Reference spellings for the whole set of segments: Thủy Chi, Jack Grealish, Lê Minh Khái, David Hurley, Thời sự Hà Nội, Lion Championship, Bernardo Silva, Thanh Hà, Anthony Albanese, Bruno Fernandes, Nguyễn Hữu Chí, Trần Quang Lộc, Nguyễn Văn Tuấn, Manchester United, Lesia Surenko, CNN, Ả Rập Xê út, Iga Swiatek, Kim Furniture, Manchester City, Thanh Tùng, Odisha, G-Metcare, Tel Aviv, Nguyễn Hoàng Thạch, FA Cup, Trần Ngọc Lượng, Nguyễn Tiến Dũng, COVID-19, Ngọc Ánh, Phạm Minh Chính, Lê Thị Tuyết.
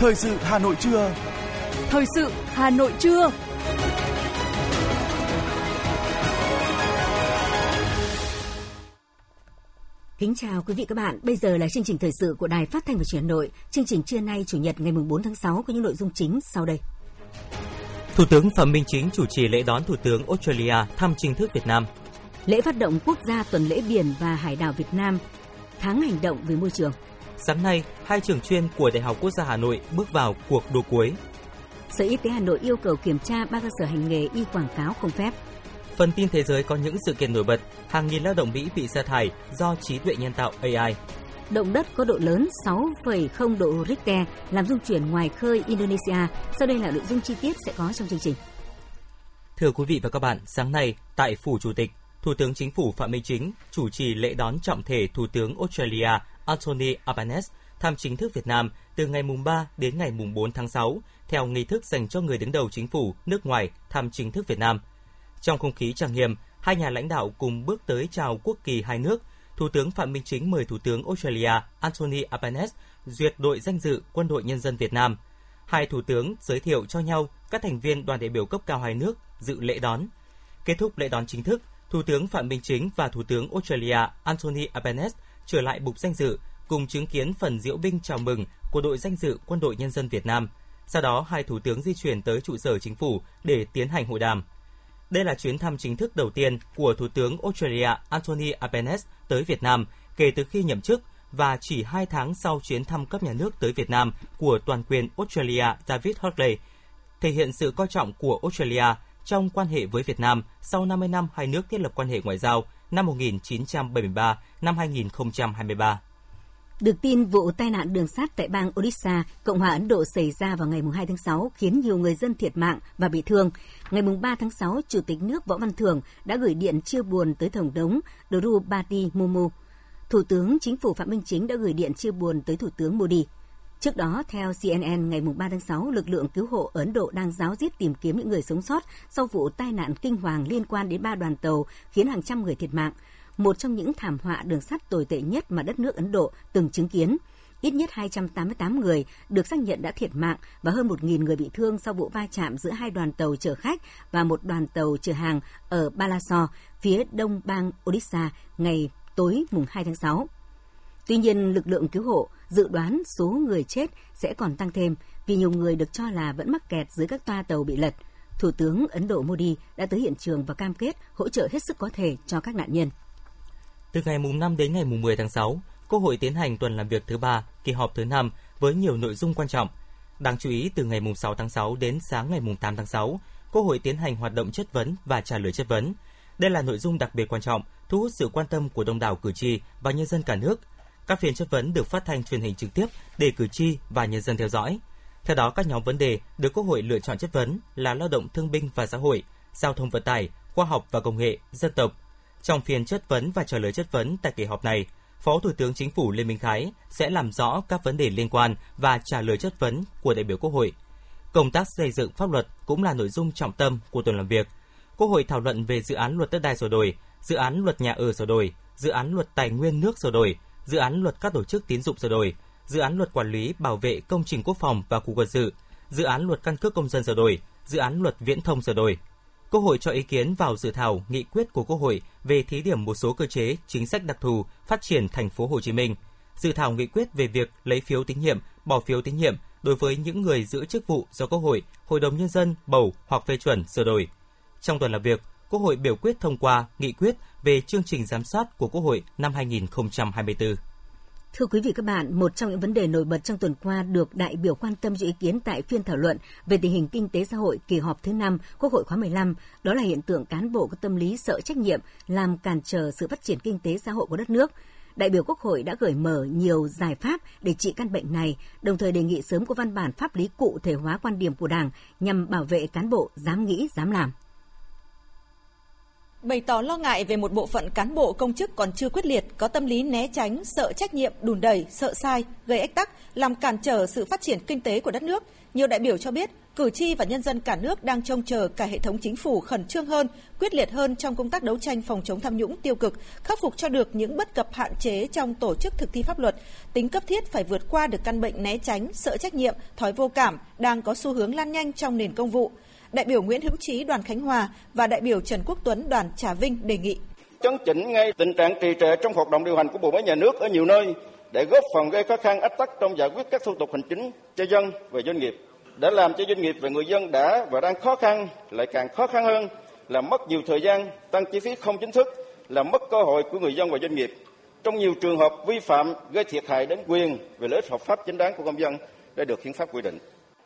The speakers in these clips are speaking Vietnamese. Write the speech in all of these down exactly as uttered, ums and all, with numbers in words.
Thời sự Hà Nội trưa. Thời sự Hà Nội trưa. Kính chào quý vị các bạn, bây giờ là chương trình thời sự của Đài Phát thanh và Truyền hình Hà Nội. Chương trình trưa nay Chủ nhật ngày bốn tháng sáu có những nội dung chính sau đây. Thủ tướng Phạm Minh Chính chủ trì lễ đón Thủ tướng Australia thăm chính thức Việt Nam. Lễ phát động quốc gia tuần lễ biển và hải đảo Việt Nam, tháng hành động về môi trường. Sáng nay, hai trường chuyên của Đại học Quốc gia Hà Nội bước vào cuộc đua cuối. Sở Y tế Hà Nội yêu cầu kiểm tra ba cơ sở hành nghề y quảng cáo không phép. Phần tin thế giới có những sự kiện nổi bật, hàng nghìn lao động Mỹ bị sa thải do trí tuệ nhân tạo a i. Động đất có độ lớn sáu phẩy không độ Richter làm rung chuyển ngoài khơi Indonesia. Sau đây là nội dung chi tiết sẽ có trong chương trình. Thưa quý vị và các bạn, sáng nay tại Phủ Chủ tịch, Thủ tướng Chính phủ Phạm Minh Chính chủ trì lễ đón trọng thể Thủ tướng Australia Anthony Albanese thăm chính thức Việt Nam từ ngày ba đến ngày bốn tháng sáu, theo nghi thức dành cho người đứng đầu chính phủ nước ngoài thăm chính thức Việt Nam. Trong không khí trang nghiêm, hai nhà lãnh đạo cùng bước tới chào quốc kỳ hai nước. Thủ tướng Phạm Minh Chính mời Thủ tướng Australia Anthony Albanese duyệt đội danh dự Quân đội Nhân dân Việt Nam. Hai thủ tướng giới thiệu cho nhau các thành viên đoàn đại biểu cấp cao hai nước dự lễ đón. Kết thúc lễ đón chính thức, Thủ tướng Phạm Minh Chính và Thủ tướng Australia Anthony Albanese trở lại bục danh dự cùng chứng kiến phần diễu binh chào mừng của đội danh dự Quân đội Nhân dân Việt Nam. Sau đó, hai thủ tướng di chuyển tới trụ sở chính phủ để tiến hành hội đàm. Đây là chuyến thăm chính thức đầu tiên của Thủ tướng Australia Anthony Albanese tới Việt Nam kể từ khi nhậm chức và chỉ hai tháng sau chuyến thăm cấp nhà nước tới Việt Nam của toàn quyền Australia David Hurley, thể hiện sự coi trọng của Australia trong quan hệ với Việt Nam sau năm mươi năm hai nước thiết lập quan hệ ngoại giao năm một nghìn chín trăm bảy mươi ba năm hai nghìn không trăm hai mươi ba. Được tin vụ tai nạn đường sắt tại bang Odisha, Cộng hòa Ấn Độ xảy ra vào ngày hai tháng sáu khiến nhiều người dân thiệt mạng và bị thương. Ngày ba tháng sáu, Chủ tịch nước Võ Văn Thưởng đã gửi điện chia buồn tới Tổng thống Droupadi Murmu. Thủ tướng Chính phủ Phạm Minh Chính đã gửi điện chia buồn tới Thủ tướng Modi. Trước đó, theo C N N, ngày ba tháng sáu, lực lượng cứu hộ Ấn Độ đang ráo riết tìm kiếm những người sống sót sau vụ tai nạn kinh hoàng liên quan đến ba đoàn tàu khiến hàng trăm người thiệt mạng. Một trong những thảm họa đường sắt tồi tệ nhất mà đất nước Ấn Độ từng chứng kiến. Ít nhất hai trăm tám mươi tám người được xác nhận đã thiệt mạng và hơn một nghìn người bị thương sau vụ va chạm giữa hai đoàn tàu chở khách và một đoàn tàu chở hàng ở Balasore, phía đông bang Odisha, ngày tối hai tháng sáu. Tuy nhiên, lực lượng cứu hộ dự đoán số người chết sẽ còn tăng thêm vì nhiều người được cho là vẫn mắc kẹt dưới các toa tàu bị lật. Thủ tướng Ấn Độ Modi đã tới hiện trường và cam kết hỗ trợ hết sức có thể cho các nạn nhân. Từ ngày năm đến ngày mười tháng sáu, Quốc hội tiến hành tuần làm việc thứ ba, kỳ họp thứ năm với nhiều nội dung quan trọng. Đáng chú ý, từ ngày sáu tháng sáu đến sáng ngày tám tháng sáu, Quốc hội tiến hành hoạt động chất vấn và trả lời chất vấn. Đây là nội dung đặc biệt quan trọng, thu hút sự quan tâm của đông đảo cử tri và nhân dân cả nước. Các phiên chất vấn được phát thanh truyền hình trực tiếp để cử tri và nhân dân theo dõi. Theo đó, các nhóm vấn đề được Quốc hội lựa chọn chất vấn là lao động thương binh và xã hội, giao thông vận tải, khoa học và công nghệ, dân tộc. Trong phiên chất vấn và trả lời chất vấn tại kỳ họp này, Phó Thủ tướng Chính phủ Lê Minh Khái sẽ làm rõ các vấn đề liên quan và trả lời chất vấn của đại biểu Quốc hội. Công tác xây dựng pháp luật cũng là nội dung trọng tâm của tuần làm việc. Quốc hội thảo luận về dự án luật đất đai sửa đổi, dự án luật nhà ở sửa đổi, dự án luật tài nguyên nước sửa đổi, dự án luật các tổ chức tín dụng sửa đổi, dự án luật quản lý bảo vệ công trình quốc phòng và khu quân sự, dự án luật căn cước công dân sửa đổi, dự án luật viễn thông sửa đổi. Quốc hội cho ý kiến vào dự thảo nghị quyết của Quốc hội về thí điểm một số cơ chế, chính sách đặc thù phát triển thành phố Hồ Chí Minh, dự thảo nghị quyết về việc lấy phiếu tín nhiệm, bỏ phiếu tín nhiệm đối với những người giữ chức vụ do Quốc hội, Hội đồng Nhân dân bầu hoặc phê chuẩn sửa đổi. Trong tuần làm việc, Quốc hội biểu quyết thông qua nghị quyết về chương trình giám sát của Quốc hội năm hai nghìn không trăm hai mươi tư. Thưa quý vị các bạn, một trong những vấn đề nổi bật trong tuần qua được đại biểu quan tâm cho ý kiến tại phiên thảo luận về tình hình kinh tế xã hội kỳ họp thứ năm Quốc hội khóa mười lăm, đó là hiện tượng cán bộ có tâm lý sợ trách nhiệm làm cản trở sự phát triển kinh tế xã hội của đất nước. Đại biểu Quốc hội đã gợi mở nhiều giải pháp để trị căn bệnh này, đồng thời đề nghị sớm có văn bản pháp lý cụ thể hóa quan điểm của Đảng nhằm bảo vệ cán bộ dám nghĩ, dám làm. Bày tỏ lo ngại về một bộ phận cán bộ công chức còn chưa quyết liệt, có tâm lý né tránh, sợ trách nhiệm, đùn đẩy, sợ sai, gây ách tắc, làm cản trở sự phát triển kinh tế của đất nước. Nhiều đại biểu cho biết cử tri và nhân dân cả nước đang trông chờ cả hệ thống chính phủ khẩn trương hơn, quyết liệt hơn trong công tác đấu tranh phòng chống tham nhũng tiêu cực, khắc phục cho được những bất cập hạn chế trong tổ chức thực thi pháp luật, tính cấp thiết phải vượt qua được căn bệnh né tránh, sợ trách nhiệm, thói vô cảm đang có xu hướng lan nhanh trong nền công vụ. Đại biểu Nguyễn Hữu Chí đoàn Khánh Hòa và đại biểu Trần Quốc Tuấn đoàn Trà Vinh đề nghị chấn chỉnh ngay tình trạng trì trệ trong hoạt động điều hành của bộ máy nhà nước ở nhiều nơi để góp phần gây khó khăn ách tắc trong giải quyết các thủ tục hành chính cho dân và doanh nghiệp, đã làm cho doanh nghiệp và người dân đã và đang khó khăn lại càng khó khăn hơn, làm mất nhiều thời gian, tăng chi phí không chính thức, làm mất cơ hội của người dân và doanh nghiệp. Trong nhiều trường hợp vi phạm gây thiệt hại đến quyền về lợi ích hợp pháp chính đáng của công dân đã được hiến pháp quy định.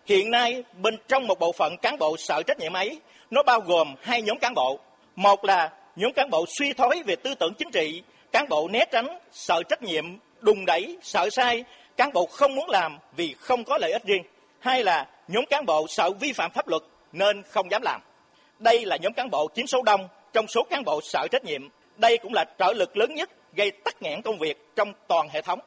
Hiện nay bên trong một bộ phận cán bộ sợ trách nhiệm ấy, nó bao gồm hai nhóm cán bộ. Một là nhóm cán bộ suy thoái về tư tưởng chính trị, cán bộ né tránh, sợ trách nhiệm, đùn đẩy, sợ sai, cán bộ không muốn làm vì không có lợi ích riêng. Hai là nhóm cán bộ sợ vi phạm pháp luật nên không dám làm. Đây là nhóm cán bộ chiếm số đông trong số cán bộ sợ trách nhiệm. Đây cũng là trở lực lớn nhất gây tắc nghẽn công việc trong toàn hệ thống.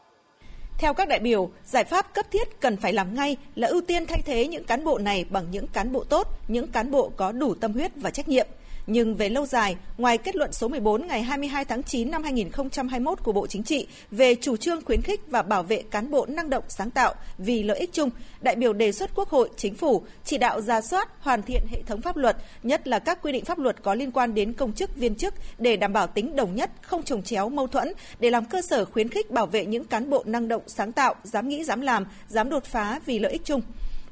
Theo các đại biểu, giải pháp cấp thiết cần phải làm ngay là ưu tiên thay thế những cán bộ này bằng những cán bộ tốt, những cán bộ có đủ tâm huyết và trách nhiệm. Nhưng về lâu dài, ngoài kết luận số mười bốn ngày hai mươi hai tháng chín năm hai nghìn không trăm hai mươi mốt của Bộ Chính trị về chủ trương khuyến khích và bảo vệ cán bộ năng động sáng tạo vì lợi ích chung, đại biểu đề xuất Quốc hội, Chính phủ chỉ đạo rà soát, hoàn thiện hệ thống pháp luật, nhất là các quy định pháp luật có liên quan đến công chức, viên chức để đảm bảo tính đồng nhất, không chồng chéo, mâu thuẫn, để làm cơ sở khuyến khích bảo vệ những cán bộ năng động sáng tạo, dám nghĩ, dám làm, dám đột phá vì lợi ích chung.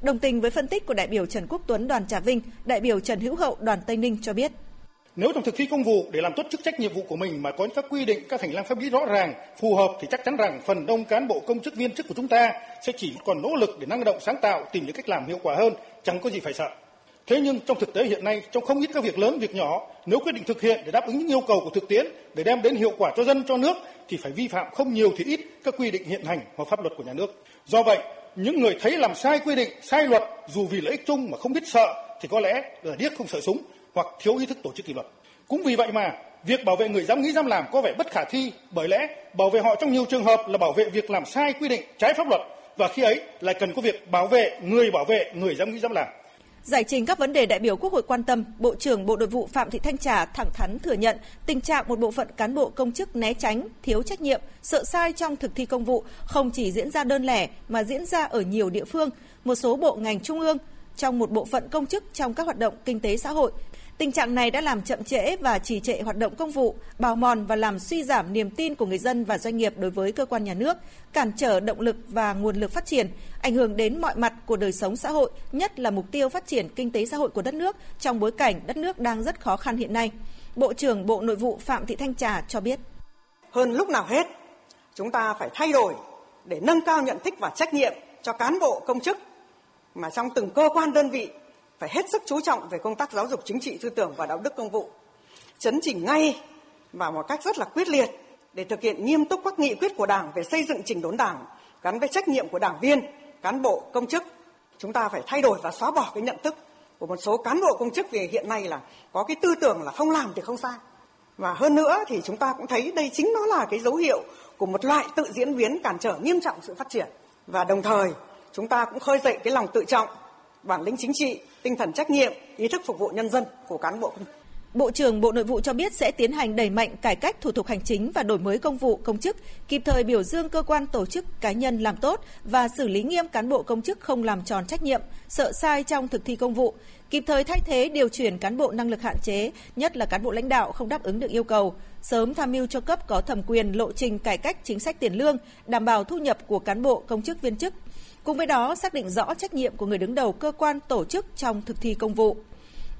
Đồng tình với phân tích của đại biểu Trần Quốc Tuấn đoàn Trà Vinh, đại biểu Trần Hữu Hậu đoàn Tây Ninh cho biết. Nếu trong thực thi công vụ để làm tốt chức trách nhiệm vụ của mình mà có các quy định, các hành lang pháp lý rõ ràng, phù hợp thì chắc chắn rằng phần đông cán bộ công chức viên chức của chúng ta sẽ chỉ còn nỗ lực để năng động sáng tạo, tìm những cách làm hiệu quả hơn, chẳng có gì phải sợ. Thế nhưng trong thực tế hiện nay, trong không ít các việc lớn, việc nhỏ, nếu quyết định thực hiện để đáp ứng những yêu cầu của thực tiễn, để đem đến hiệu quả cho dân, cho nước thì phải vi phạm không nhiều thì ít các quy định hiện hành hoặc pháp luật của nhà nước. Do vậy, những người thấy làm sai quy định, sai luật dù vì lợi ích chung mà không biết sợ thì có lẽ là điếc không sợ súng hoặc thiếu ý thức tổ chức kỷ luật. Cũng vì vậy mà việc bảo vệ người dám nghĩ dám làm có vẻ bất khả thi, bởi lẽ bảo vệ họ trong nhiều trường hợp là bảo vệ việc làm sai quy định, trái pháp luật, và khi ấy lại cần có việc bảo vệ người bảo vệ người dám nghĩ dám làm. Giải trình các vấn đề đại biểu Quốc hội quan tâm, Bộ trưởng Bộ Nội vụ Phạm Thị Thanh Trà thẳng thắn thừa nhận tình trạng một bộ phận cán bộ công chức né tránh, thiếu trách nhiệm, sợ sai trong thực thi công vụ không chỉ diễn ra đơn lẻ mà diễn ra ở nhiều địa phương, một số bộ ngành trung ương, trong một bộ phận công chức trong các hoạt động kinh tế xã hội. Tình trạng này đã làm chậm trễ và trì trệ hoạt động công vụ, bào mòn và làm suy giảm niềm tin của người dân và doanh nghiệp đối với cơ quan nhà nước, cản trở động lực và nguồn lực phát triển, ảnh hưởng đến mọi mặt của đời sống xã hội, nhất là mục tiêu phát triển kinh tế xã hội của đất nước trong bối cảnh đất nước đang rất khó khăn hiện nay. Bộ trưởng Bộ Nội vụ Phạm Thị Thanh Trà cho biết. Hơn lúc nào hết, chúng ta phải thay đổi để nâng cao nhận thức và trách nhiệm cho cán bộ công chức, mà trong từng cơ quan đơn vị phải hết sức chú trọng về công tác giáo dục chính trị tư tưởng và đạo đức công vụ, chấn chỉnh ngay và một cách rất là quyết liệt để thực hiện nghiêm túc các nghị quyết của Đảng về xây dựng chỉnh đốn Đảng gắn với trách nhiệm của đảng viên, cán bộ công chức. Chúng ta phải thay đổi và xóa bỏ cái nhận thức của một số cán bộ công chức về hiện nay là có cái tư tưởng là không làm thì không sai. Và hơn nữa thì chúng ta cũng thấy đây chính nó là cái dấu hiệu của một loại tự diễn biến cản trở nghiêm trọng sự phát triển. Và đồng thời chúng ta cũng khơi dậy cái lòng tự trọng, bản lĩnh chính trị, tinh thần trách nhiệm, ý thức phục vụ nhân dân của cán bộ. Bộ trưởng Bộ Nội vụ cho biết sẽ tiến hành đẩy mạnh cải cách thủ tục hành chính và đổi mới công vụ công chức, kịp thời biểu dương cơ quan tổ chức cá nhân làm tốt và xử lý nghiêm cán bộ công chức không làm tròn trách nhiệm, sợ sai trong thực thi công vụ, kịp thời thay thế điều chuyển cán bộ năng lực hạn chế, nhất là cán bộ lãnh đạo không đáp ứng được yêu cầu, sớm tham mưu cho cấp có thẩm quyền lộ trình cải cách chính sách tiền lương, đảm bảo thu nhập của cán bộ công chức viên chức. Cùng với đó, xác định rõ trách nhiệm của người đứng đầu cơ quan tổ chức trong thực thi công vụ.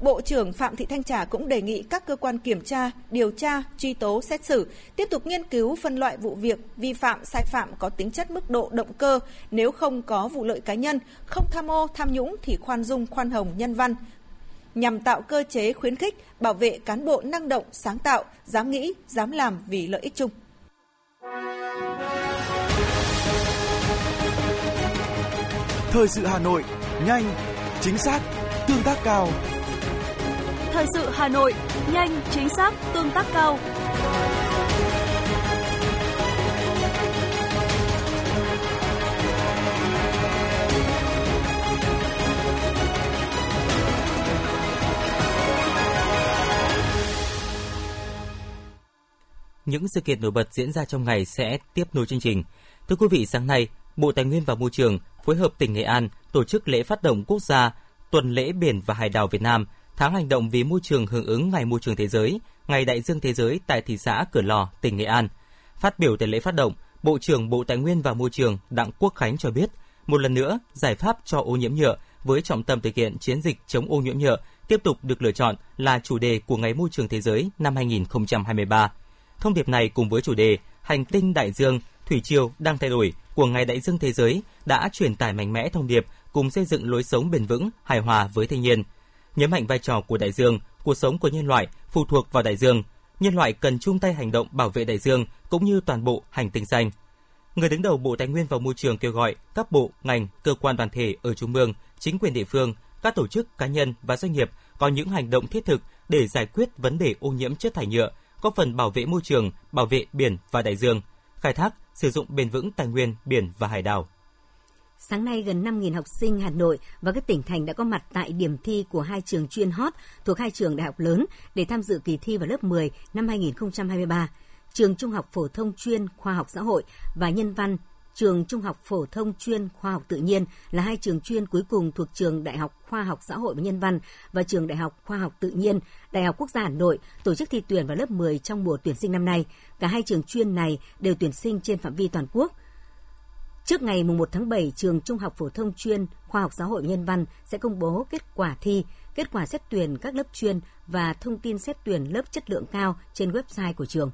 Bộ trưởng Phạm Thị Thanh Trà cũng đề nghị các cơ quan kiểm tra, điều tra, truy tố, xét xử tiếp tục nghiên cứu phân loại vụ việc vi phạm, sai phạm có tính chất mức độ động cơ, nếu không có vụ lợi cá nhân, không tham ô, tham nhũng thì khoan dung, khoan hồng, nhân văn, nhằm tạo cơ chế khuyến khích, bảo vệ cán bộ năng động, sáng tạo, dám nghĩ, dám làm vì lợi ích chung. Thời sự Hà Nội, nhanh, chính xác, tương tác cao. Thời sự Hà Nội, nhanh, chính xác, tương tác cao. những sự kiện nổi bật diễn ra trong ngày sẽ tiếp nối chương trình. Thưa quý vị, sáng nay, Bộ Tài nguyên và Môi trường phối hợp tỉnh Nghệ An tổ chức lễ phát động quốc gia Tuần lễ biển và hải đảo Việt Nam, tháng hành động vì môi trường hưởng ứng Ngày Môi trường Thế giới, Ngày Đại dương Thế giới tại thị xã Cửa Lò, tỉnh Nghệ An. Phát biểu tại lễ phát động, Bộ trưởng Bộ Tài nguyên và Môi trường Đặng Quốc Khánh cho biết, một lần nữa, giải pháp cho ô nhiễm nhựa với trọng tâm thực hiện chiến dịch chống ô nhiễm nhựa tiếp tục được lựa chọn là chủ đề của Ngày Môi trường Thế giới năm hai không hai ba. Thông điệp này cùng với chủ đề Hành tinh đại dương, thủy triều đang thay đổi của Ngày Đại dương Thế giới đã truyền tải mạnh mẽ thông điệp cùng xây dựng lối sống bền vững, hài hòa với thiên nhiên. Nhấn mạnh vai trò của đại dương, cuộc sống của nhân loại phụ thuộc vào đại dương. Nhân loại cần chung tay hành động bảo vệ đại dương cũng như toàn bộ hành tinh xanh. Người đứng đầu Bộ Tài nguyên và Môi trường kêu gọi các bộ, ngành, cơ quan đoàn thể ở trung ương, chính quyền địa phương, các tổ chức, cá nhân và doanh nghiệp có những hành động thiết thực để giải quyết vấn đề ô nhiễm chất thải nhựa, góp phần bảo vệ môi trường, bảo vệ biển và đại dương, khai thác, sử dụng bền vững tài nguyên biển và hải đảo. Sáng nay, gần năm nghìn học sinh Hà Nội và các tỉnh thành đã có mặt tại điểm thi của hai trường chuyên hot thuộc hai trường đại học lớn để tham dự kỳ thi vào lớp mười năm hai không hai ba. Trường Trung học Phổ thông chuyên Khoa học Xã hội và Nhân văn, Trường Trung học Phổ thông chuyên Khoa học Tự nhiên là hai trường chuyên cuối cùng thuộc Trường Đại học Khoa học Xã hội và Nhân văn và Trường Đại học Khoa học Tự nhiên, Đại học Quốc gia Hà Nội tổ chức thi tuyển vào lớp mười trong mùa tuyển sinh năm nay. Cả hai trường chuyên này đều tuyển sinh trên phạm vi toàn quốc. Trước ngày mùng một tháng bảy, Trường Trung học Phổ thông chuyên Khoa học Xã hội và Nhân văn sẽ công bố kết quả thi, kết quả xét tuyển các lớp chuyên và thông tin xét tuyển lớp chất lượng cao trên website của trường.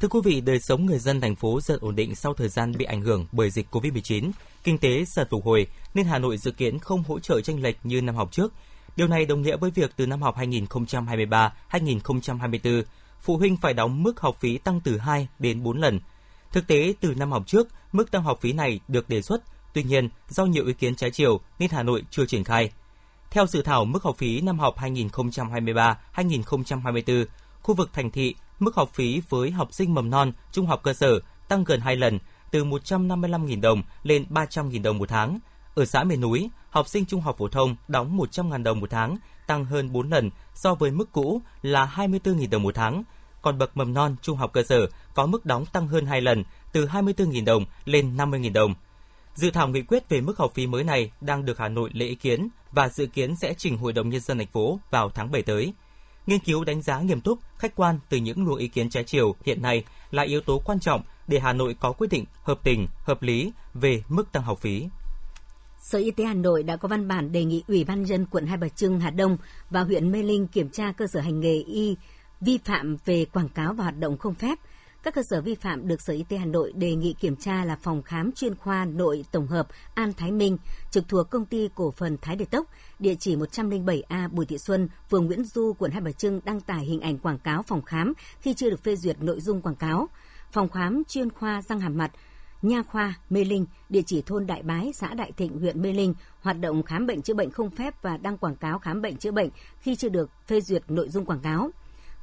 Thưa quý vị, đời sống người dân thành phố dần ổn định sau thời gian bị ảnh hưởng bởi dịch covid mười chín, kinh tế dần phục hồi nên Hà Nội dự kiến không hỗ trợ chênh lệch như năm học trước. Điều này đồng nghĩa với việc từ năm học hai không hai ba hai không hai tư, phụ huynh phải đóng mức học phí tăng từ hai đến bốn lần. Thực tế, từ năm học trước, mức tăng học phí này được đề xuất, tuy nhiên do nhiều ý kiến trái chiều nên Hà Nội chưa triển khai. Theo dự thảo mức học phí năm học hai không hai ba hai không hai tư, khu vực thành thị, mức học phí với học sinh mầm non, trung học cơ sở tăng gần hai lần, từ một trăm năm mươi lăm nghìn đồng lên ba trăm nghìn đồng một tháng. Ở xã miền núi, học sinh trung học phổ thông đóng một trăm nghìn đồng một tháng, tăng hơn bốn lần so với mức cũ là hai mươi tư nghìn đồng một tháng. Còn bậc mầm non, trung học cơ sở có mức đóng tăng hơn hai lần, từ hai mươi tư nghìn đồng lên năm mươi nghìn đồng. Dự thảo nghị quyết về mức học phí mới này đang được Hà Nội lấy ý kiến và dự kiến sẽ trình Hội đồng Nhân dân thành phố vào tháng bảy tới. Nghiên cứu đánh giá nghiêm túc, khách quan từ những luồng ý kiến trái chiều hiện nay là yếu tố quan trọng để Hà Nội có quyết định hợp tình, hợp lý về mức tăng học phí. Sở Y tế Hà Nội đã có văn bản đề nghị Ủy ban nhân dân quận Hai Bà Trưng, Hà Đông và huyện Mê Linh kiểm tra cơ sở hành nghề y vi phạm về quảng cáo và hoạt động không phép. Các cơ sở vi phạm được Sở Y tế Hà Nội đề nghị kiểm tra là phòng khám chuyên khoa nội tổng hợp An Thái Minh, trực thuộc công ty cổ phần Thái Đề Tốc, địa chỉ một trăm lẻ bảy A Bùi Thị Xuân, phường Nguyễn Du, quận Hai Bà Trưng đăng tải hình ảnh quảng cáo phòng khám khi chưa được phê duyệt nội dung quảng cáo. Phòng khám chuyên khoa răng hàm mặt, nha khoa Mê Linh, địa chỉ thôn Đại Bái, xã Đại Thịnh, huyện Mê Linh, hoạt động khám bệnh chữa bệnh không phép và đăng quảng cáo khám bệnh chữa bệnh khi chưa được phê duyệt nội dung quảng cáo.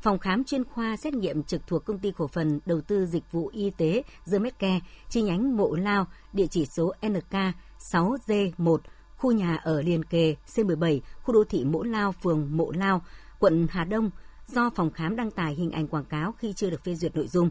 Phòng khám chuyên khoa xét nghiệm trực thuộc công ty cổ phần đầu tư dịch vụ y tế G-Metcare, chi nhánh Mộ Lao, địa chỉ số en ca sáu D một, khu nhà ở liền kề C mười bảy, khu đô thị Mộ Lao, phường Mộ Lao, quận Hà Đông, do phòng khám đăng tải hình ảnh quảng cáo khi chưa được phê duyệt nội dung.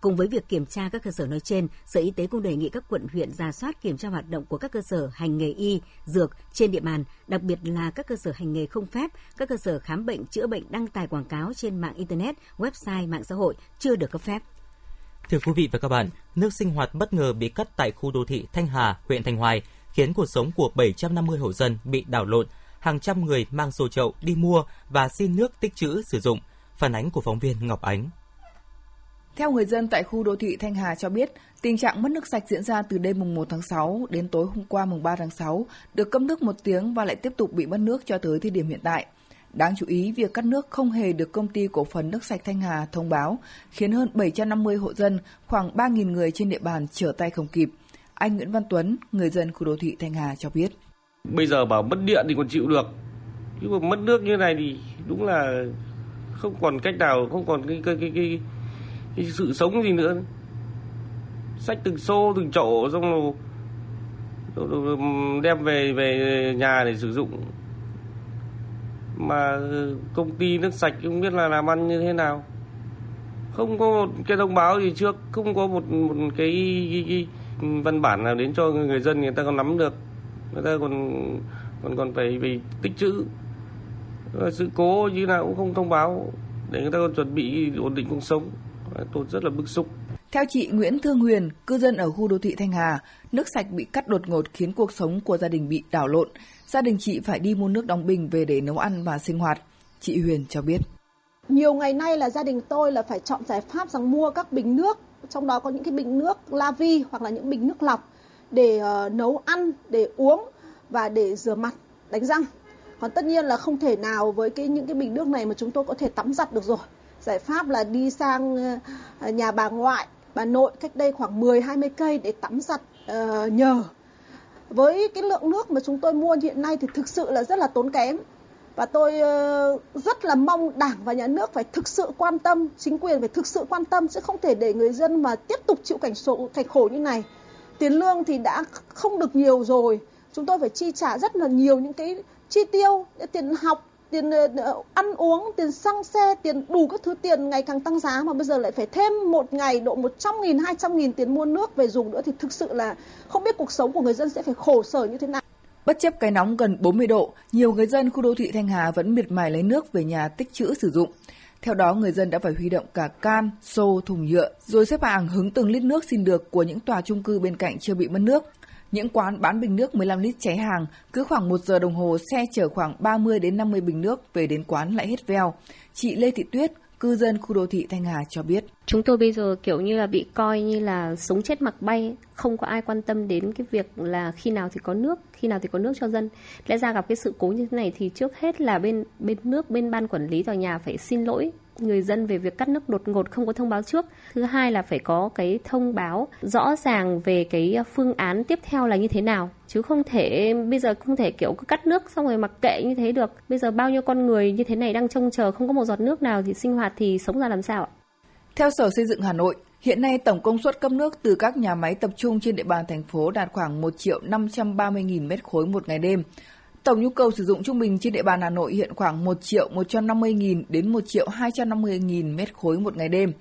Cùng với việc kiểm tra các cơ sở nói trên, Sở Y tế cũng đề nghị các quận huyện rà soát kiểm tra hoạt động của các cơ sở hành nghề y, dược trên địa bàn, đặc biệt là các cơ sở hành nghề không phép, các cơ sở khám bệnh, chữa bệnh đăng tải quảng cáo trên mạng Internet, website, mạng xã hội chưa được cấp phép. Thưa quý vị và các bạn, nước sinh hoạt bất ngờ bị cắt tại khu đô thị Thanh Hà, huyện Thanh Hoài, khiến cuộc sống của bảy trăm năm mươi hộ dân bị đảo lộn, hàng trăm người mang xô chậu đi mua và xin nước tích trữ sử dụng. Phản ánh của phóng viên Ngọc Ánh. Theo người dân tại khu đô thị Thanh Hà cho biết, tình trạng mất nước sạch diễn ra từ đêm mùng một tháng sáu đến tối hôm qua mùng ba tháng sáu, được cấp nước một tiếng và lại tiếp tục bị mất nước cho tới thời điểm hiện tại. Đáng chú ý, việc cắt nước không hề được công ty cổ phần nước sạch Thanh Hà thông báo, khiến hơn bảy trăm năm mươi hộ dân, khoảng ba nghìn người trên địa bàn trở tay không kịp. Anh Nguyễn Văn Tuấn, người dân khu đô thị Thanh Hà cho biết. Bây giờ bảo mất điện thì còn chịu được, nhưng mà mất nước như này thì đúng là không còn cách nào, không còn cái... cái, cái, cái... Cái sự sống gì nữa, xách từng xô từng chậu xong rồi đem về về nhà để sử dụng, mà công ty nước sạch cũng biết là làm ăn như thế nào, Không có cái thông báo gì trước, không có một một cái, cái, cái văn bản nào đến cho người dân, người ta còn nắm được, người ta còn còn còn phải vì tích trữ. Sự cố như nào cũng không thông báo để người ta còn chuẩn bị ổn định cuộc sống. Tôi rất là bức xúc. Theo chị Nguyễn Thương Huyền, cư dân ở khu đô thị Thanh Hà, nước sạch bị cắt đột ngột khiến cuộc sống của gia đình bị đảo lộn. Gia đình chị phải đi mua nước đóng bình về để nấu ăn và sinh hoạt. Chị Huyền cho biết. Nhiều ngày nay là gia đình tôi là phải chọn giải pháp rằng mua các bình nước, trong đó có những cái bình nước la vi hoặc là những bình nước lọc để uh, nấu ăn, để uống và để rửa mặt, đánh răng. Còn tất nhiên là không thể nào với cái những cái bình nước này mà chúng tôi có thể tắm giặt được rồi. Giải pháp là đi sang uh, nhà bà ngoại, bà nội cách đây khoảng mười đến hai mươi cây để tắm giặt uh, nhờ. Với cái lượng nước mà chúng tôi mua hiện nay thì thực sự là rất là tốn kém. Và tôi rất là mong Đảng và Nhà nước phải thực sự quan tâm, chính quyền phải thực sự quan tâm, chứ không thể để người dân mà tiếp tục chịu cảnh sổ, cảnh khổ như này. Tiền lương thì đã không được nhiều rồi, chúng tôi phải chi trả rất là nhiều những cái chi tiêu, tiền học, tiền ăn uống, tiền xăng xe, tiền đủ các thứ tiền ngày càng tăng giá, mà bây giờ lại phải thêm một ngày độ một trăm nghìn, hai trăm nghìn tiền mua nước về dùng nữa thì thực sự là không biết cuộc sống của người dân sẽ phải khổ sở như thế nào. Bất chấp cái nóng gần bốn mươi độ, nhiều người dân khu đô thị Thanh Hà vẫn miệt mài lấy nước về nhà tích trữ sử dụng. Theo đó, người dân đã phải huy động cả can, xô, thùng nhựa, rồi xếp hàng hứng từng lít nước xin được của những tòa chung cư bên cạnh chưa bị mất nước. Những quán bán bình nước mười lăm lít cháy hàng, cứ khoảng một giờ đồng hồ xe chở khoảng ba mươi đến năm mươi bình nước về đến quán lại hết veo. Chị Lê Thị Tuyết, cư dân khu đô thị Thanh Hà cho biết. Chúng tôi bây giờ kiểu như là bị coi như là sống chết mặc bay, không có ai quan tâm đến cái việc là khi nào thì có nước, khi nào thì có nước cho dân. Lẽ ra gặp cái sự cố như thế này thì trước hết là bên bên nước, bên ban quản lý tòa nhà phải xin lỗi người dân về việc cắt nước đột ngột không có thông báo trước. Thứ hai là phải có cái thông báo rõ ràng về cái phương án tiếp theo là như thế nào. Chứ không thể, bây giờ không thể kiểu cứ cắt nước xong rồi mặc kệ như thế được. Bây giờ bao nhiêu con người như thế này đang trông chờ không có một giọt nước nào thì sinh hoạt thì sống ra làm sao ạ? Theo Sở Xây dựng Hà Nội, hiện nay tổng công suất cấp nước từ các nhà máy tập trung trên địa bàn thành phố đạt khoảng một triệu năm trăm ba mươi nghìn mét khối một ngày đêm. Tổng nhu cầu sử dụng trung bình trên địa bàn Hà Nội hiện khoảng một triệu một trăm năm mươi nghìn đến một triệu hai trăm năm mươi nghìn mét khối một ngày đêm.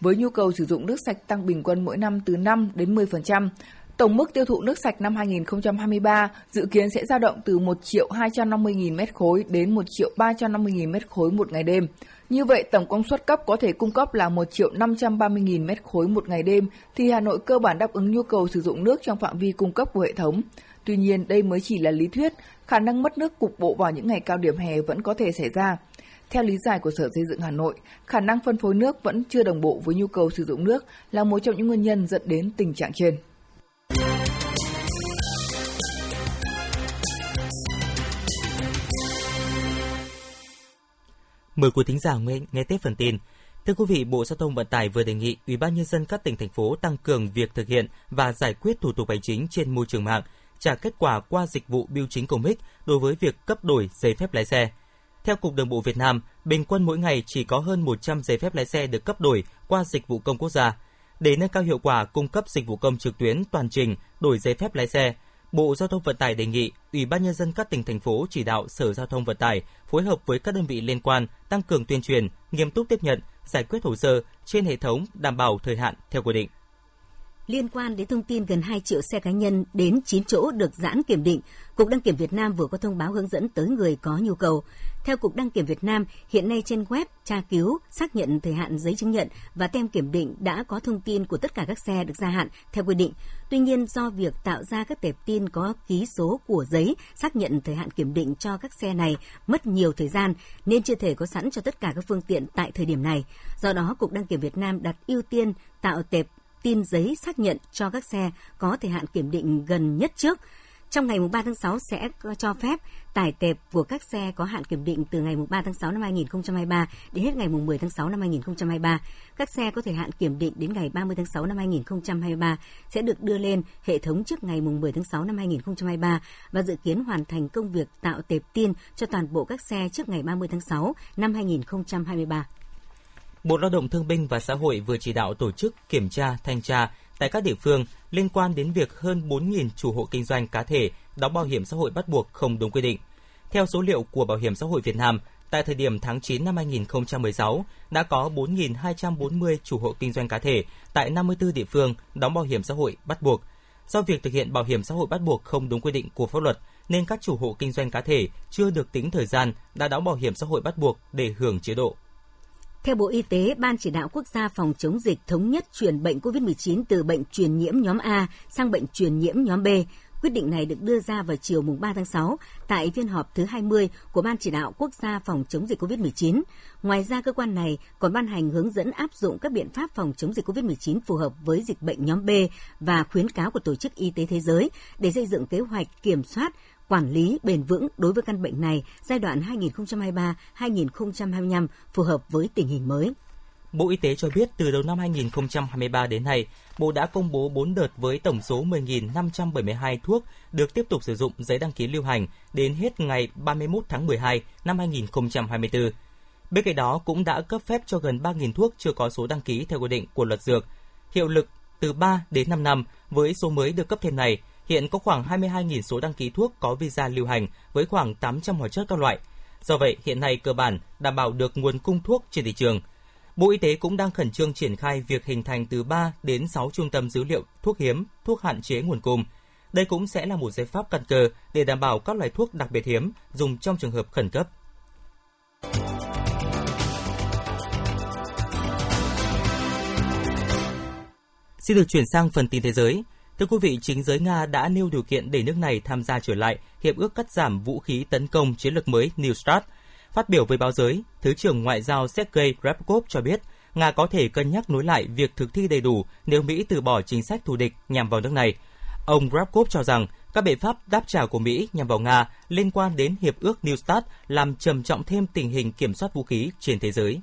Với nhu cầu sử dụng nước sạch tăng bình quân mỗi năm từ năm đến mười phần trăm, tổng mức tiêu thụ nước sạch năm hai không hai ba dự kiến sẽ dao động từ một triệu hai trăm năm mươi nghìn mét khối đến một triệu ba trăm năm mươi nghìn mét khối một ngày đêm. Như vậy, tổng công suất cấp có thể cung cấp là một triệu năm trăm ba mươi nghìn mét khối một ngày đêm thì Hà Nội cơ bản đáp ứng nhu cầu sử dụng nước trong phạm vi cung cấp của hệ thống. Tuy nhiên, đây mới chỉ là lý thuyết, khả năng mất nước cục bộ vào những ngày cao điểm hè vẫn có thể xảy ra. Theo lý giải của Sở Xây dựng Hà Nội, khả năng phân phối nước vẫn chưa đồng bộ với nhu cầu sử dụng nước là một trong những nguyên nhân dẫn đến tình trạng trên. Mời quý thính giả nghe, nghe tiếp phần tin. Thưa quý vị, Bộ Giao thông Vận tải vừa đề nghị Ủy ban nhân dân các tỉnh thành phố tăng cường việc thực hiện và giải quyết thủ tục hành chính trên môi trường mạng, trả kết quả qua dịch vụ bưu chính Công ích đối với việc cấp đổi giấy phép lái xe. Theo Cục Đường bộ Việt Nam, bình quân mỗi ngày chỉ có hơn một trăm giấy phép lái xe được cấp đổi qua dịch vụ công quốc gia. Để nâng cao hiệu quả cung cấp dịch vụ công trực tuyến toàn trình đổi giấy phép lái xe, Bộ Giao thông Vận tải đề nghị Ủy ban nhân dân các tỉnh thành phố chỉ đạo Sở Giao thông Vận tải phối hợp với các đơn vị liên quan tăng cường tuyên truyền, nghiêm túc tiếp nhận, giải quyết hồ sơ trên hệ thống đảm bảo thời hạn theo quy định. Liên quan đến thông tin gần hai triệu xe cá nhân đến chín chỗ được giãn kiểm định, Cục Đăng kiểm Việt Nam vừa có thông báo hướng dẫn tới người có nhu cầu. Theo Cục Đăng kiểm Việt Nam, hiện nay trên web tra cứu, xác nhận thời hạn giấy chứng nhận và tem kiểm định đã có thông tin của tất cả các xe được gia hạn theo quy định. Tuy nhiên, do việc tạo ra các tệp tin có ký số của giấy xác nhận thời hạn kiểm định cho các xe này mất nhiều thời gian nên chưa thể có sẵn cho tất cả các phương tiện tại thời điểm này. Do đó, Cục Đăng kiểm Việt Nam đặt ưu tiên tạo tệp tin giấy xác nhận cho các xe có thời hạn kiểm định gần nhất trước. Trong ngày ba tháng sáu sẽ cho phép tải tệp của các xe có hạn kiểm định từ ngày ba tháng sáu năm hai không hai ba đến hết ngày mười tháng sáu năm hai không hai ba. Các xe có thời hạn kiểm định đến ngày ba mươi tháng sáu năm hai không hai ba sẽ được đưa lên hệ thống trước ngày mười tháng sáu năm hai không hai ba và dự kiến hoàn thành công việc tạo tệp tin cho toàn bộ các xe trước ngày ba mươi tháng sáu năm hai không hai ba. Bộ Lao động Thương binh và Xã hội vừa chỉ đạo tổ chức kiểm tra, thanh tra tại các địa phương liên quan đến việc hơn bốn nghìn chủ hộ kinh doanh cá thể đóng bảo hiểm xã hội bắt buộc không đúng quy định. Theo số liệu của Bảo hiểm xã hội Việt Nam, tại thời điểm tháng chín năm hai nghìn không trăm mười sáu, đã có bốn nghìn hai trăm bốn mươi chủ hộ kinh doanh cá thể tại năm mươi tư địa phương đóng bảo hiểm xã hội bắt buộc. Do việc thực hiện bảo hiểm xã hội bắt buộc không đúng quy định của pháp luật, nên các chủ hộ kinh doanh cá thể chưa được tính thời gian đã đóng bảo hiểm xã hội bắt buộc để hưởng chế độ. Theo Bộ Y tế, Ban Chỉ đạo Quốc gia phòng chống dịch thống nhất chuyển bệnh covid mười chín từ bệnh truyền nhiễm nhóm A sang bệnh truyền nhiễm nhóm B. Quyết định này được đưa ra vào chiều ba tháng sáu tại phiên họp thứ hai mươi của Ban Chỉ đạo Quốc gia phòng chống dịch covid mười chín. Ngoài ra, cơ quan này còn ban hành hướng dẫn áp dụng các biện pháp phòng chống dịch covid mười chín phù hợp với dịch bệnh nhóm B và khuyến cáo của Tổ chức Y tế Thế giới để xây dựng kế hoạch kiểm soát, quản lý bền vững đối với căn bệnh này giai đoạn hai nghìn không trăm hai mươi ba đến hai nghìn không trăm hai mươi lăm phù hợp với tình hình mới. Bộ Y tế cho biết từ đầu năm hai nghìn không trăm hai mươi ba đến nay, Bộ đã công bố bốn đợt với tổng số mười nghìn năm trăm bảy mươi hai thuốc được tiếp tục sử dụng giấy đăng ký lưu hành đến hết ngày ba mươi mốt tháng mười hai năm hai nghìn không trăm hai mươi tư. Bên cạnh đó cũng đã cấp phép cho gần ba nghìn thuốc chưa có số đăng ký theo quy định của luật dược, hiệu lực từ ba đến năm năm với số mới được cấp thêm này. Hiện có khoảng hai mươi hai nghìn số đăng ký thuốc có visa lưu hành với khoảng tám trăm hóa chất các loại. Do vậy, hiện nay cơ bản đảm bảo được nguồn cung thuốc trên thị trường. Bộ Y tế cũng đang khẩn trương triển khai việc hình thành từ ba đến sáu trung tâm dữ liệu thuốc hiếm, thuốc hạn chế nguồn cung. Đây cũng sẽ là một giải pháp căn cơ để đảm bảo các loại thuốc đặc biệt hiếm dùng trong trường hợp khẩn cấp. Xin được chuyển sang phần tin thế giới. Thưa quý vị, chính giới Nga đã nêu điều kiện để nước này tham gia trở lại Hiệp ước cắt giảm vũ khí tấn công chiến lược mới New START. Phát biểu với báo giới, Thứ trưởng Ngoại giao Sergei Ryabkov cho biết Nga có thể cân nhắc nối lại việc thực thi đầy đủ nếu Mỹ từ bỏ chính sách thù địch nhằm vào nước này. Ông Ryabkov cho rằng các biện pháp đáp trả của Mỹ nhằm vào Nga liên quan đến Hiệp ước New START làm trầm trọng thêm tình hình kiểm soát vũ khí trên thế giới.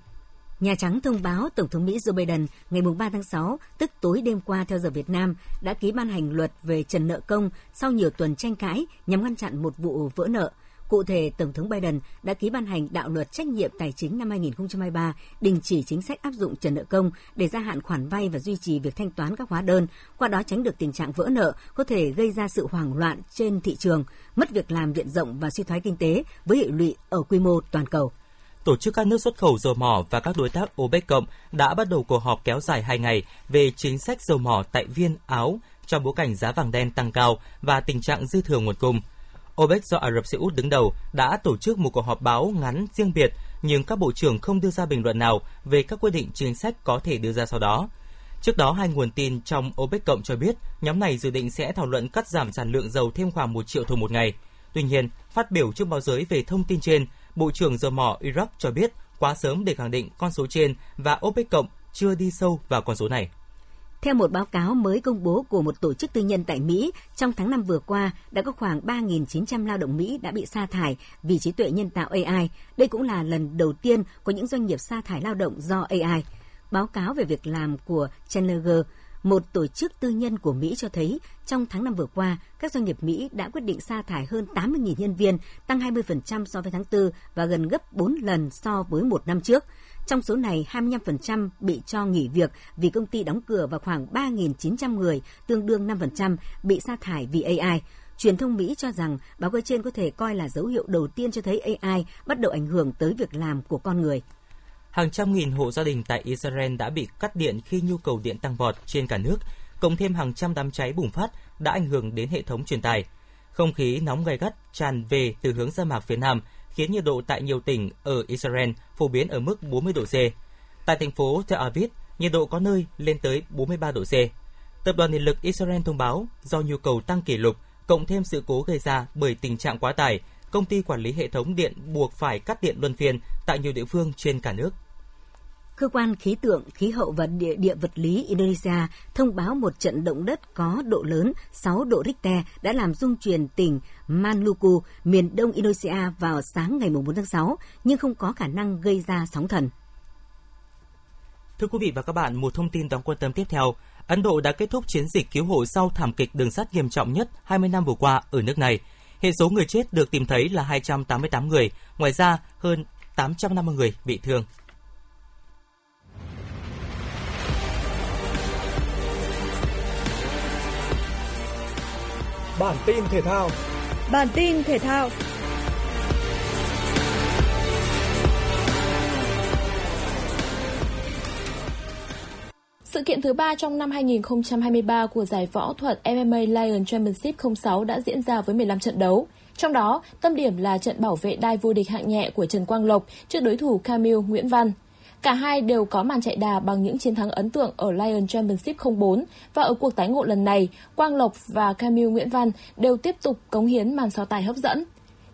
Nhà Trắng thông báo Tổng thống Mỹ Joe Biden ngày ba tháng sáu, tức tối đêm qua theo giờ Việt Nam, đã ký ban hành luật về trần nợ công sau nhiều tuần tranh cãi nhằm ngăn chặn một vụ vỡ nợ. Cụ thể, Tổng thống Biden đã ký ban hành đạo luật trách nhiệm tài chính năm hai nghìn không trăm hai mươi ba, đình chỉ chính sách áp dụng trần nợ công để gia hạn khoản vay và duy trì việc thanh toán các hóa đơn, qua đó tránh được tình trạng vỡ nợ có thể gây ra sự hoảng loạn trên thị trường, mất việc làm diện rộng và suy thoái kinh tế với hệ lụy ở quy mô toàn cầu. Tổ chức các nước xuất khẩu dầu mỏ và các đối tác OPEC cộng đã bắt đầu cuộc họp kéo dài hai ngày về chính sách dầu mỏ tại Viên, Áo trong bối cảnh giá vàng đen tăng cao và tình trạng dư thừa nguồn cung. OPEC do Ả Rập Xê Út đứng đầu đã tổ chức một cuộc họp báo ngắn riêng biệt, nhưng các bộ trưởng không đưa ra bình luận nào về các quyết định chính sách có thể đưa ra sau đó. Trước đó, hai nguồn tin trong OPEC cộng cho biết nhóm này dự định sẽ thảo luận cắt giảm sản lượng dầu thêm khoảng một triệu thùng một ngày. Tuy nhiên, phát biểu trước báo giới về thông tin trên, Bộ trưởng dầu mỏ Iraq cho biết quá sớm để khẳng định con số trên và OPEC cộng chưa đi sâu vào con số này. Theo một báo cáo mới công bố của một tổ chức tư nhân tại Mỹ, trong tháng năm vừa qua đã có khoảng ba nghìn chín trăm lao động Mỹ đã bị sa thải vì trí tuệ nhân tạo a i. Đây cũng là lần đầu tiên có những doanh nghiệp sa thải lao động do a i. Báo cáo về việc làm của Challenger, một tổ chức tư nhân của Mỹ cho thấy trong tháng năm vừa qua, các doanh nghiệp Mỹ đã quyết định sa thải hơn tám mươi nghìn nhân viên, tăng hai mươi phần trăm so với tháng tư và gần gấp bốn lần so với một năm trước. Trong số này, hai mươi lăm phần trăm bị cho nghỉ việc vì công ty đóng cửa và khoảng ba nghìn chín trăm người, tương đương năm phần trăm bị sa thải vì a i. Truyền thông Mỹ cho rằng báo cáo trên có thể coi là dấu hiệu đầu tiên cho thấy a i bắt đầu ảnh hưởng tới việc làm của con người. Hàng trăm nghìn hộ gia đình tại Israel đã bị cắt điện khi nhu cầu điện tăng vọt trên cả nước, cộng thêm hàng trăm đám cháy bùng phát đã ảnh hưởng đến hệ thống truyền tải. Không khí nóng gay gắt tràn về từ hướng sa mạc phía Nam, khiến nhiệt độ tại nhiều tỉnh ở Israel phổ biến ở mức bốn mươi độ C. Tại thành phố Tel Aviv, nhiệt độ có nơi lên tới bốn mươi ba độ C. Tập đoàn Điện lực Israel thông báo do nhu cầu tăng kỷ lục, cộng thêm sự cố gây ra bởi tình trạng quá tải, công ty quản lý hệ thống điện buộc phải cắt điện luân phiên tại nhiều địa phương trên cả nước. Cơ quan khí tượng, khí hậu và địa, địa vật lý Indonesia thông báo một trận động đất có độ lớn sáu độ Richter đã làm rung chuyển tỉnh Maluku, miền đông Indonesia vào sáng ngày bốn tháng sáu, nhưng không có khả năng gây ra sóng thần. Thưa quý vị và các bạn, một thông tin đáng quan tâm tiếp theo. Ấn Độ đã kết thúc chiến dịch cứu hộ sau thảm kịch đường sắt nghiêm trọng nhất hai mươi năm vừa qua ở nước này. Hệ số người chết được tìm thấy là hai trăm tám mươi tám người, ngoài ra hơn tám trăm năm mươi người bị thương. Bản tin thể thao. Bản tin thể thao. Sự kiện thứ ba trong năm hai nghìn không trăm hai mươi ba của giải võ thuật em em a Lion Championship không sáu đã diễn ra với mười lăm trận đấu. Trong đó, tâm điểm là trận bảo vệ đai vô địch hạng nhẹ của Trần Quang Lộc trước đối thủ Camillo Nguyễn Văn. Cả hai đều có màn chạy đà bằng những chiến thắng ấn tượng ở Lion Championship không bốn và ở cuộc tái ngộ lần này, Quang Lộc và Camillo Nguyễn Văn đều tiếp tục cống hiến màn so tài hấp dẫn.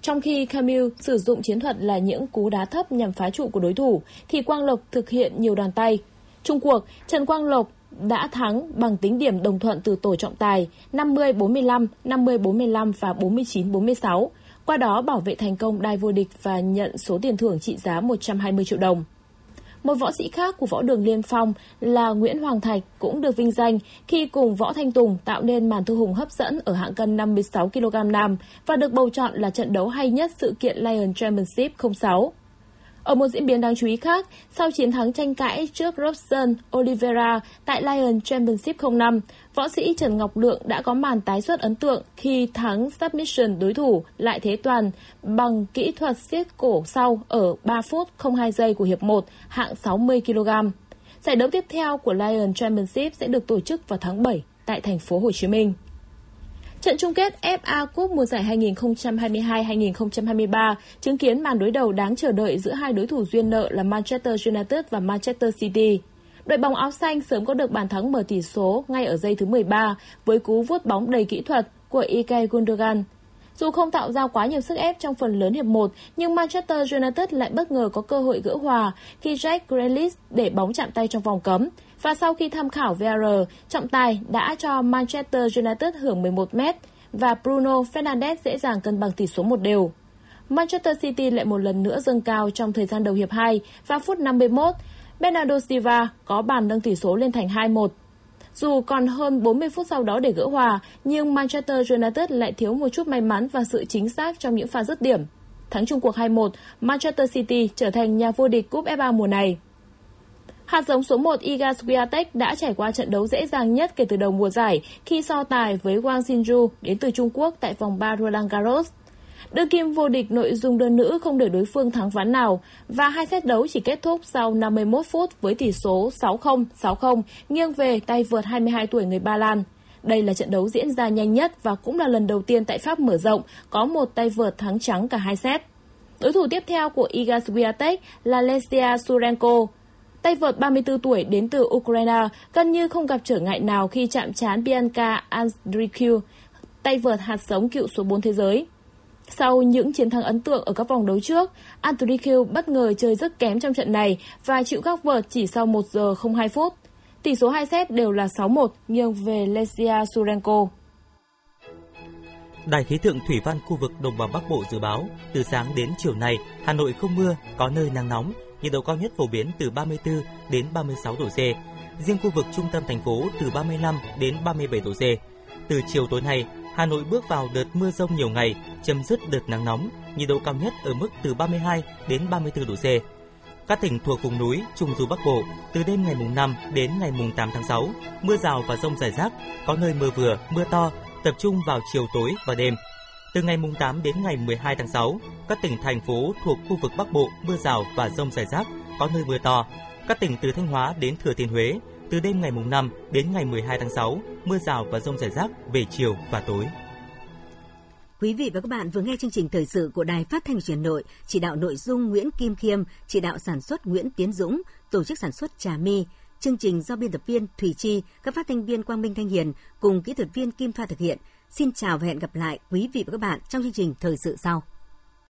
Trong khi Camillo sử dụng chiến thuật là những cú đá thấp nhằm phá trụ của đối thủ, thì Quang Lộc thực hiện nhiều đòn tay. Chung cuộc, Trần Quang Lộc đã thắng bằng tính điểm đồng thuận từ tổ trọng tài năm mươi bốn mươi lăm, năm mươi bốn mươi lăm và bốn mươi chín bốn mươi sáu, qua đó bảo vệ thành công đai vô địch và nhận số tiền thưởng trị giá một trăm hai mươi triệu đồng. Một võ sĩ khác của võ đường Liên Phong là Nguyễn Hoàng Thạch cũng được vinh danh khi cùng Võ Thanh Tùng tạo nên màn thu hùng hấp dẫn ở hạng cân năm mươi sáu ki lô gam nam và được bầu chọn là trận đấu hay nhất sự kiện Lion Championship không sáu. Ở một diễn biến đáng chú ý khác, sau chiến thắng tranh cãi trước Robson Oliveira tại Lion Championship không năm, võ sĩ Trần Ngọc Lượng đã có màn tái xuất ấn tượng khi thắng submission đối thủ Lại Thế Toàn bằng kỹ thuật siết cổ sau ở ba phút không hai giây của hiệp một, hạng sáu mươi ki lô gam. Giải đấu tiếp theo của Lion Championship sẽ được tổ chức vào tháng bảy tại thành phố Hồ Chí Minh. Trận chung kết ép a Cup mùa giải hai nghìn không trăm hai mươi hai hai nghìn không trăm hai mươi ba chứng kiến màn đối đầu đáng chờ đợi giữa hai đối thủ duyên nợ là Manchester United và Manchester City. Đội bóng áo xanh sớm có được bàn thắng mở tỷ số ngay ở giây thứ mười ba với cú vuốt bóng đầy kỹ thuật của Ilkay Gundogan. Dù không tạo ra quá nhiều sức ép trong phần lớn hiệp một, nhưng Manchester United lại bất ngờ có cơ hội gỡ hòa khi Jack Grealish để bóng chạm tay trong vòng cấm. Và sau khi tham khảo vê a rờ, trọng tài đã cho Manchester United hưởng mười một mét và Bruno Fernandes dễ dàng cân bằng tỷ số một đều. Manchester City lại một lần nữa dâng cao trong thời gian đầu hiệp hai và phút năm mươi mốt, Bernardo Silva có bàn nâng tỷ số lên thành hai một. Dù còn hơn bốn mươi phút sau đó để gỡ hòa, nhưng Manchester United lại thiếu một chút may mắn và sự chính xác trong những pha dứt điểm. Thắng chung cuộc hai một, Manchester City trở thành nhà vô địch Cúp ép a mùa này. Hạt giống số một Iga Swiatek đã trải qua trận đấu dễ dàng nhất kể từ đầu mùa giải khi so tài với Wang Xinju đến từ Trung Quốc tại vòng ba Roland Garros. Đương kim vô địch nội dung đơn nữ không để đối phương thắng ván nào và hai set đấu chỉ kết thúc sau năm mươi mốt phút với tỷ số sáu không, sáu không nghiêng về tay vợt hai mươi hai tuổi người Ba Lan. Đây là trận đấu diễn ra nhanh nhất và cũng là lần đầu tiên tại Pháp mở rộng có một tay vợt thắng trắng cả hai set. Đối thủ tiếp theo của Iga Swiatek là Lesia Surenko. Tay vợt ba mươi tư tuổi đến từ Ukraine gần như không gặp trở ngại nào khi chạm trán Bianca Andreescu, tay vợt hạt giống cựu số bốn thế giới. Sau những chiến thắng ấn tượng ở các vòng đấu trước, Andreescu bất ngờ chơi rất kém trong trận này và chịu gác vợt chỉ sau một giờ không hai phút. Tỷ số hai set đều là sáu một nghiêng về Lesia Surenko. Đài khí tượng thủy văn khu vực Đồng bằng Bắc Bộ dự báo, từ sáng đến chiều nay, Hà Nội không mưa, có nơi nắng nóng. Nhiệt độ cao nhất phổ biến từ ba mươi tư đến ba mươi sáu độ C. Riêng khu vực trung tâm thành phố từ ba mươi lăm đến ba mươi bảy độ C. Từ chiều tối nay, Hà Nội bước vào đợt mưa rông nhiều ngày, chấm dứt đợt nắng nóng, nhiệt độ cao nhất ở mức từ ba mươi hai đến ba mươi tư độ C. Các tỉnh thuộc vùng núi, trung du Bắc Bộ, từ đêm ngày mùng năm đến ngày mùng tám tháng sáu, mưa rào và rông rải rác, có nơi mưa vừa, mưa to, tập trung vào chiều tối và đêm. Từ ngày mùng tám đến ngày mười hai tháng sáu, các tỉnh thành phố thuộc khu vực Bắc Bộ mưa rào và rông rải rác, có nơi mưa to. Các tỉnh từ Thanh Hóa đến Thừa Thiên Huế, từ đêm ngày mùng năm đến ngày mười hai tháng sáu, mưa rào và rông rải rác về chiều và tối. Quý vị và các bạn vừa nghe chương trình thời sự của Đài Phát thanh Truyền hình Hà Nội, chỉ đạo nội dung Nguyễn Kim Khiêm, chỉ đạo sản xuất Nguyễn Tiến Dũng, tổ chức sản xuất Trà Mi. Chương trình do biên tập viên Thủy Chi, các phát thanh viên Quang Minh Thanh Hiền cùng kỹ thuật viên Kim Thoa thực hiện. Xin chào và hẹn gặp lại quý vị và các bạn trong chương trình thời sự sau.